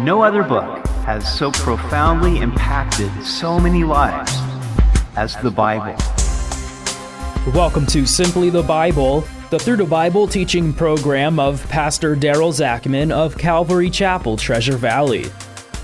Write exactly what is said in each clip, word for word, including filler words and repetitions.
No other book has so profoundly impacted so many lives as the Bible. Welcome to Simply the Bible, the Through the Bible teaching program of Pastor Daryl Zachman of Calvary Chapel, Treasure Valley.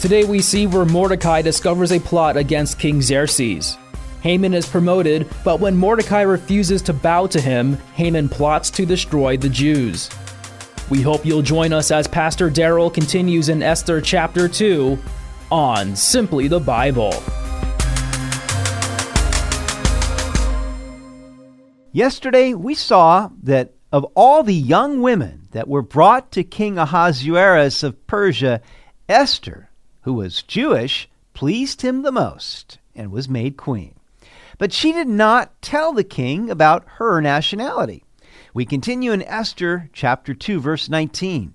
Today we see where Mordecai discovers a plot against King Xerxes. Haman is promoted, but when Mordecai refuses to bow to him, Haman plots to destroy the Jews. We hope you'll join us as Pastor Daryl continues in Esther chapter two on Simply the Bible. Yesterday, we saw that of all the young women that were brought to King Ahasuerus of Persia, Esther, who was Jewish, pleased him the most and was made queen. But she did not tell the king about her nationality. We continue in Esther chapter two, verse nineteen.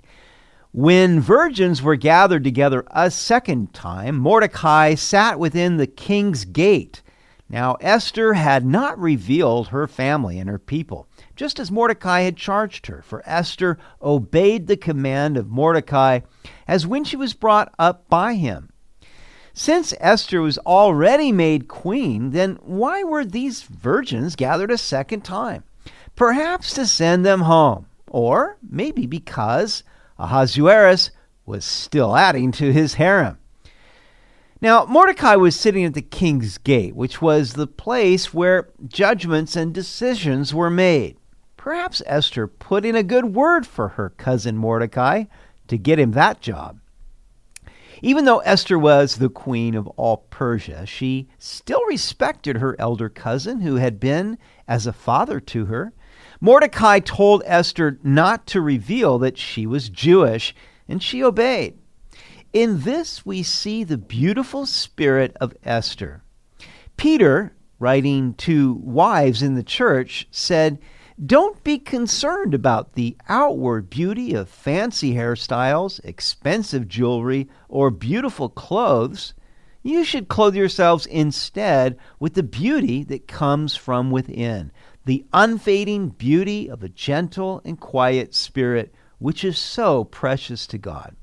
When virgins were gathered together a second time, Mordecai sat within the king's gate. Now Esther had not revealed her family and her people, just as Mordecai had charged her. For Esther obeyed the command of Mordecai as when she was brought up by him. Since Esther was already made queen, then why were these virgins gathered a second time? Perhaps to send them home, or maybe because Ahasuerus was still adding to his harem. Now, Mordecai was sitting at the king's gate, which was the place where judgments and decisions were made. Perhaps Esther put in a good word for her cousin Mordecai to get him that job. Even though Esther was the queen of all Persia, she still respected her elder cousin who had been as a father to her. Mordecai told Esther not to reveal that she was Jewish, and she obeyed. In this, we see the beautiful spirit of Esther. Peter, writing to wives in the church, said, "Don't be concerned about the outward beauty of fancy hairstyles, expensive jewelry, or beautiful clothes. You should clothe yourselves instead with the beauty that comes from within, the unfading beauty of a gentle and quiet spirit, which is so precious to God."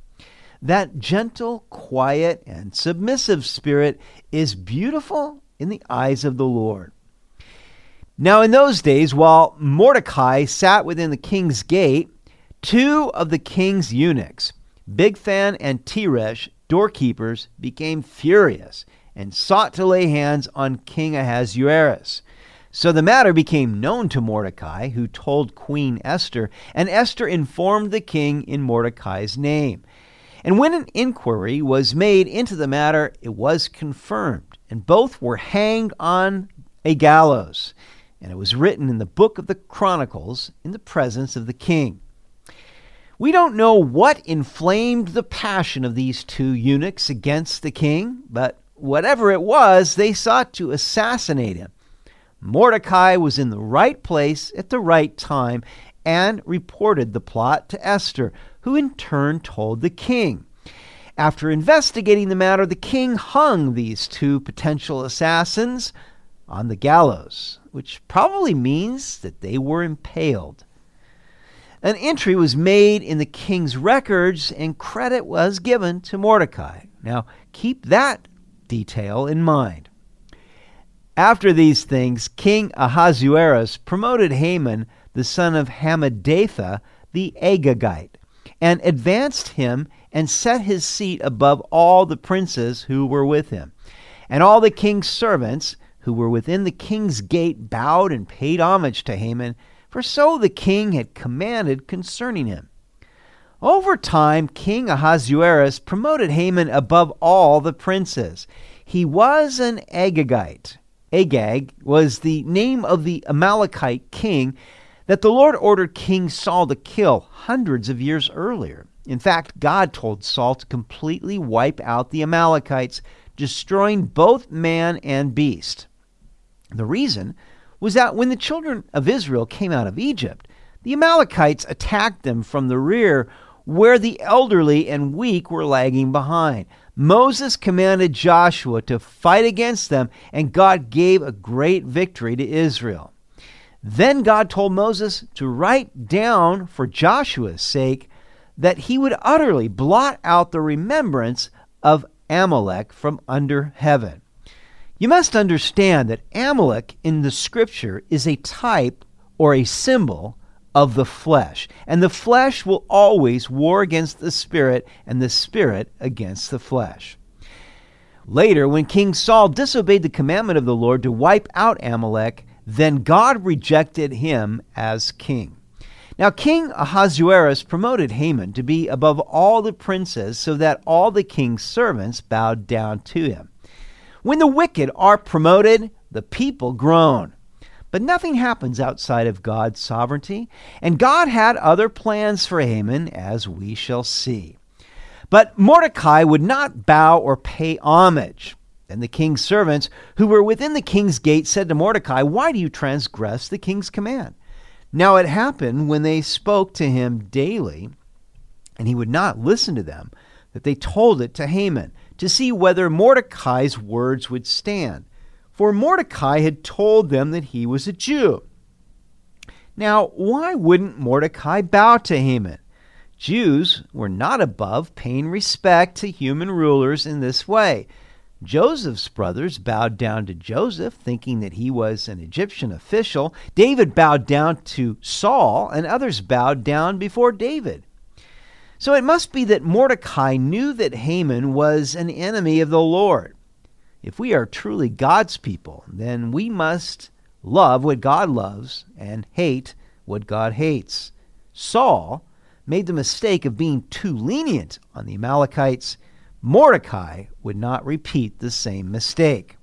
That gentle, quiet, and submissive spirit is beautiful in the eyes of the Lord. Now, in those days, while Mordecai sat within the king's gate, two of the king's eunuchs, Bigthan and Teresh, doorkeepers, became furious and sought to lay hands on King Ahasuerus. So the matter became known to Mordecai, who told Queen Esther, and Esther informed the king in Mordecai's name. And when an inquiry was made into the matter, it was confirmed, and both were hanged on a gallows. And it was written in the book of the Chronicles in the presence of the king. We don't know what inflamed the passion of these two eunuchs against the king, but whatever it was, they sought to assassinate him. Mordecai was in the right place at the right time and reported the plot to Esther, who in turn told the king. After investigating the matter, the king hung these two potential assassins on the gallows, which probably means that they were impaled. An entry was made in the king's records, and credit was given to Mordecai. Now, keep that detail in mind. After these things, King Ahasuerus promoted Haman, the son of Hammedatha, the Agagite, and advanced him and set his seat above all the princes who were with him. And all the king's servants who were within the king's gate bowed and paid homage to Haman, for so the king had commanded concerning him. Over time, King Ahasuerus promoted Haman above all the princes. He was an Agagite. Agag was the name of the Amalekite king that the Lord ordered King Saul to kill hundreds of years earlier. In fact, God told Saul to completely wipe out the Amalekites, destroying both man and beast. The reason was that when the children of Israel came out of Egypt, the Amalekites attacked them from the rear, where the elderly and weak were lagging behind. Moses commanded Joshua to fight against them, and God gave a great victory to Israel. Then God told Moses to write down, for Joshua's sake, that he would utterly blot out the remembrance of Amalek from under heaven. You must understand that Amalek in the scripture is a type or a symbol of the flesh, and the flesh will always war against the spirit and the spirit against the flesh. Later, when King Saul disobeyed the commandment of the Lord to wipe out Amalek, then God rejected him as king. Now, King Ahasuerus promoted Haman to be above all the princes so that all the king's servants bowed down to him. When the wicked are promoted, the people groan. But nothing happens outside of God's sovereignty, and God had other plans for Haman, as we shall see. But Mordecai would not bow or pay homage. And the king's servants who were within the king's gate said to Mordecai, "Why do you transgress the king's command?" Now it happened when they spoke to him daily, and he would not listen to them, that they told it to Haman, to see whether Mordecai's words would stand. For Mordecai had told them that he was a Jew. Now, why wouldn't Mordecai bow to Haman? Jews were not above paying respect to human rulers in this way. Joseph's brothers bowed down to Joseph, thinking that he was an Egyptian official. David bowed down to Saul, and others bowed down before David. So it must be that Mordecai knew that Haman was an enemy of the Lord. If we are truly God's people, then we must love what God loves and hate what God hates. Saul made the mistake of being too lenient on the Amalekites. Mordecai would not repeat the same mistake.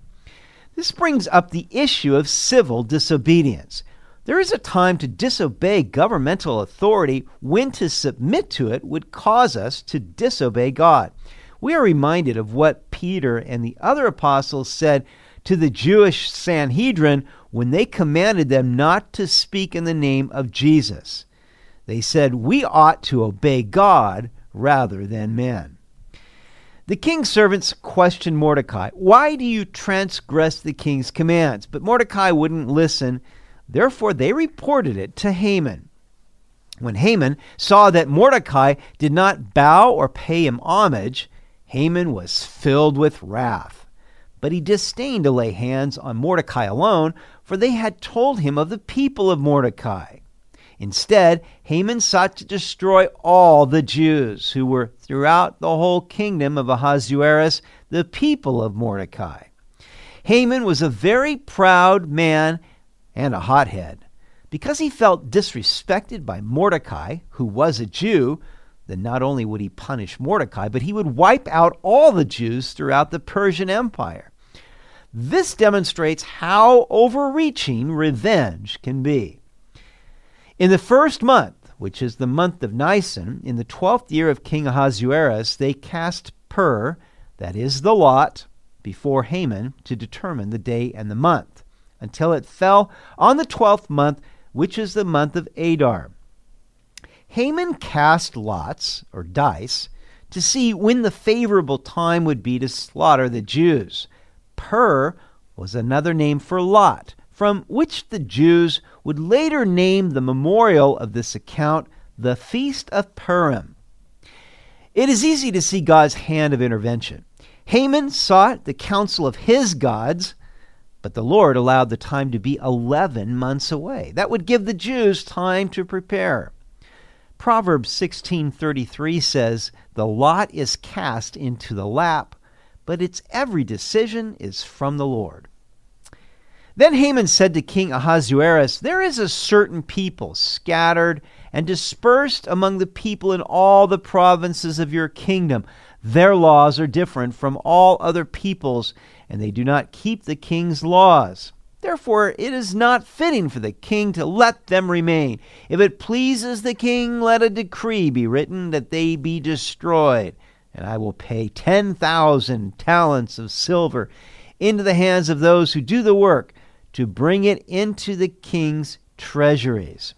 This brings up the issue of civil disobedience. There is a time to disobey governmental authority when to submit to it would cause us to disobey God. We are reminded of what Peter and the other apostles said to the Jewish Sanhedrin when they commanded them not to speak in the name of Jesus. They said, "We ought to obey God rather than men." The king's servants questioned Mordecai, "Why do you transgress the king's commands?" But Mordecai wouldn't listen. Therefore, they reported it to Haman. When Haman saw that Mordecai did not bow or pay him homage, Haman was filled with wrath. But he disdained to lay hands on Mordecai alone, for they had told him of the people of Mordecai. Instead, Haman sought to destroy all the Jews who were throughout the whole kingdom of Ahasuerus, the people of Mordecai. Haman was a very proud man and a hothead. Because he felt disrespected by Mordecai, who was a Jew, then not only would he punish Mordecai, but he would wipe out all the Jews throughout the Persian Empire. This demonstrates how overreaching revenge can be. In the first month, which is the month of Nisan, in the twelfth year of King Ahasuerus, they cast Pur, that is the lot, before Haman to determine the day and the month, until it fell on the twelfth month, which is the month of Adar. Haman cast lots, or dice, to see when the favorable time would be to slaughter the Jews. Pur was another name for lot, from which the Jews would later name the memorial of this account, the Feast of Purim. It is easy to see God's hand of intervention. Haman sought the counsel of his gods, but the Lord allowed the time to be eleven months away. That would give the Jews time to prepare. Proverbs sixteen thirty-three says, "The lot is cast into the lap, but its every decision is from the Lord." Then Haman said to King Ahasuerus, "There is a certain people scattered and dispersed among the people in all the provinces of your kingdom. Their laws are different from all other peoples, and they do not keep the king's laws. Therefore, it is not fitting for the king to let them remain. If it pleases the king, let a decree be written that they be destroyed, and I will pay ten thousand talents of silver into the hands of those who do the work, to bring it into the king's treasuries."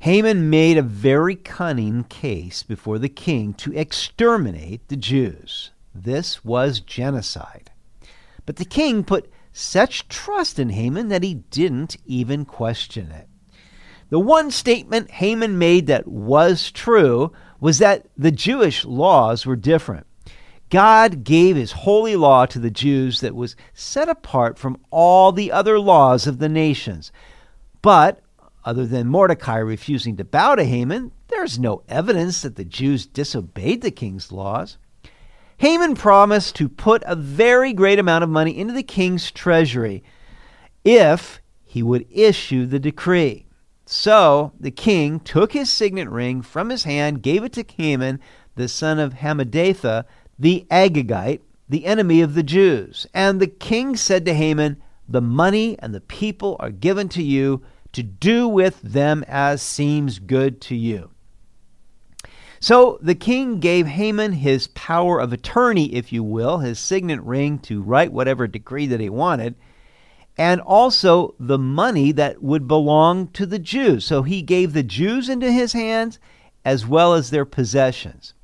Haman made a very cunning case before the king to exterminate the Jews. This was genocide. But the king put such trust in Haman that he didn't even question it. The one statement Haman made that was true was that the Jewish laws were different. God gave his holy law to the Jews that was set apart from all the other laws of the nations. But other than Mordecai refusing to bow to Haman, there's no evidence that the Jews disobeyed the king's laws. Haman promised to put a very great amount of money into the king's treasury if he would issue the decree. So the king took his signet ring from his hand, gave it to Haman, the son of Hammedatha, the Agagite, the enemy of the Jews. And the king said to Haman, "The money and the people are given to you to do with them as seems good to you." So the king gave Haman his power of attorney, if you will, his signet ring to write whatever decree that he wanted, and also the money that would belong to the Jews. So he gave the Jews into his hands as well as their possessions.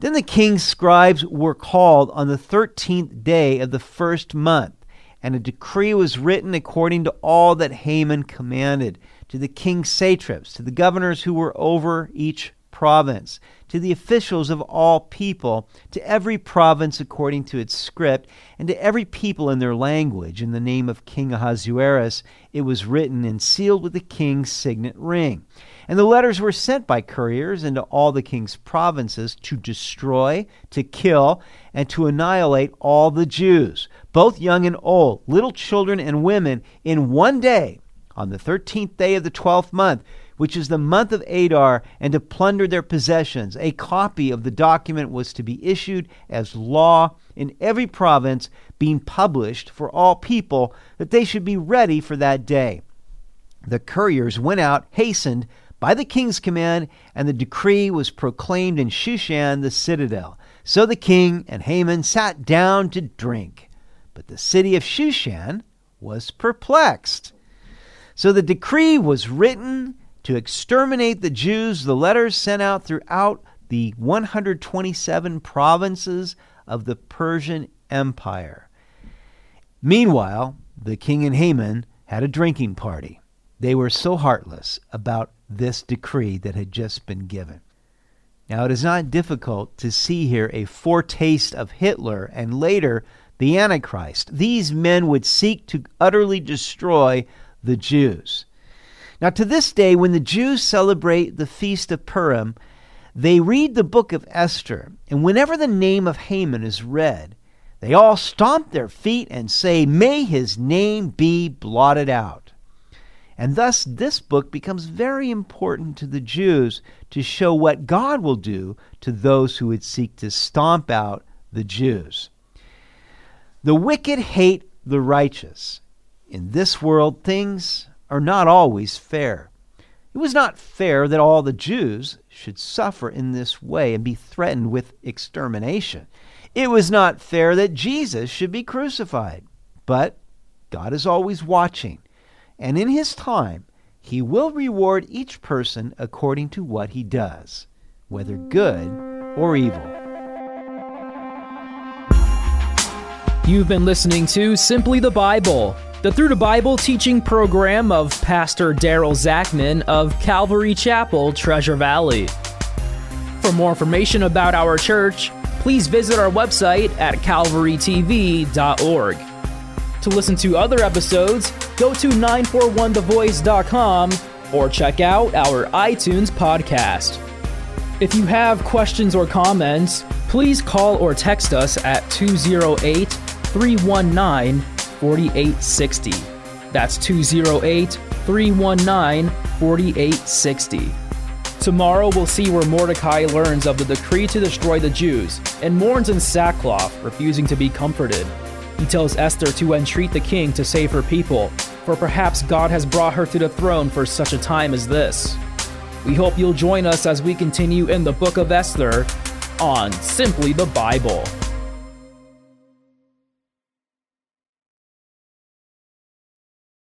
Then the king's scribes were called on the thirteenth day of the first month, and a decree was written according to all that Haman commanded, to the king's satraps, to the governors who were over each province, to the officials of all people, to every province according to its script, and to every people in their language. In the name of King Ahasuerus, it was written and sealed with the king's signet ring. And the letters were sent by couriers into all the king's provinces to destroy, to kill, and to annihilate all the Jews, both young and old, little children and women, in one day, on the thirteenth day of the twelfth month, which is the month of Adar, and to plunder their possessions. A copy of the document was to be issued as law in every province, being published for all people, that they should be ready for that day. The couriers went out, hastened by the king's command, and the decree was proclaimed in Shushan, the citadel. So the king and Haman sat down to drink. But the city of Shushan was perplexed. So the decree was written to exterminate the Jews. The letters sent out throughout the one hundred twenty-seven provinces of the Persian Empire. Meanwhile, the king and Haman had a drinking party. They were so heartless about this decree that had just been given. Now, it is not difficult to see here a foretaste of Hitler and later the Antichrist. These men would seek to utterly destroy the Jews. Now, to this day, when the Jews celebrate the Feast of Purim, they read the book of Esther, and whenever the name of Haman is read, they all stomp their feet and say, "May his name be blotted out." And thus, this book becomes very important to the Jews to show what God will do to those who would seek to stomp out the Jews. The wicked hate the righteous. In this world, things are not always fair. It was not fair that all the Jews should suffer in this way and be threatened with extermination. It was not fair that Jesus should be crucified. But God is always watching, and in his time, he will reward each person according to what he does, whether good or evil. You've been listening to Simply the Bible, the Through the Bible teaching program of Pastor Daryl Zachman of Calvary Chapel, Treasure Valley. For more information about our church, please visit our website at calvary t v dot org. To listen to other episodes, go to nine four one the voice dot com or check out our iTunes podcast. If you have questions or comments, please call or text us at two oh eight, three one nine, four eight six zero. That's two oh eight, three one nine, four eight six zero. Tomorrow we'll see where Mordecai learns of the decree to destroy the Jews and mourns in sackcloth, refusing to be comforted. He tells Esther to entreat the king to save her people, for perhaps God has brought her to the throne for such a time as this. We hope you'll join us as we continue in the book of Esther on Simply the Bible.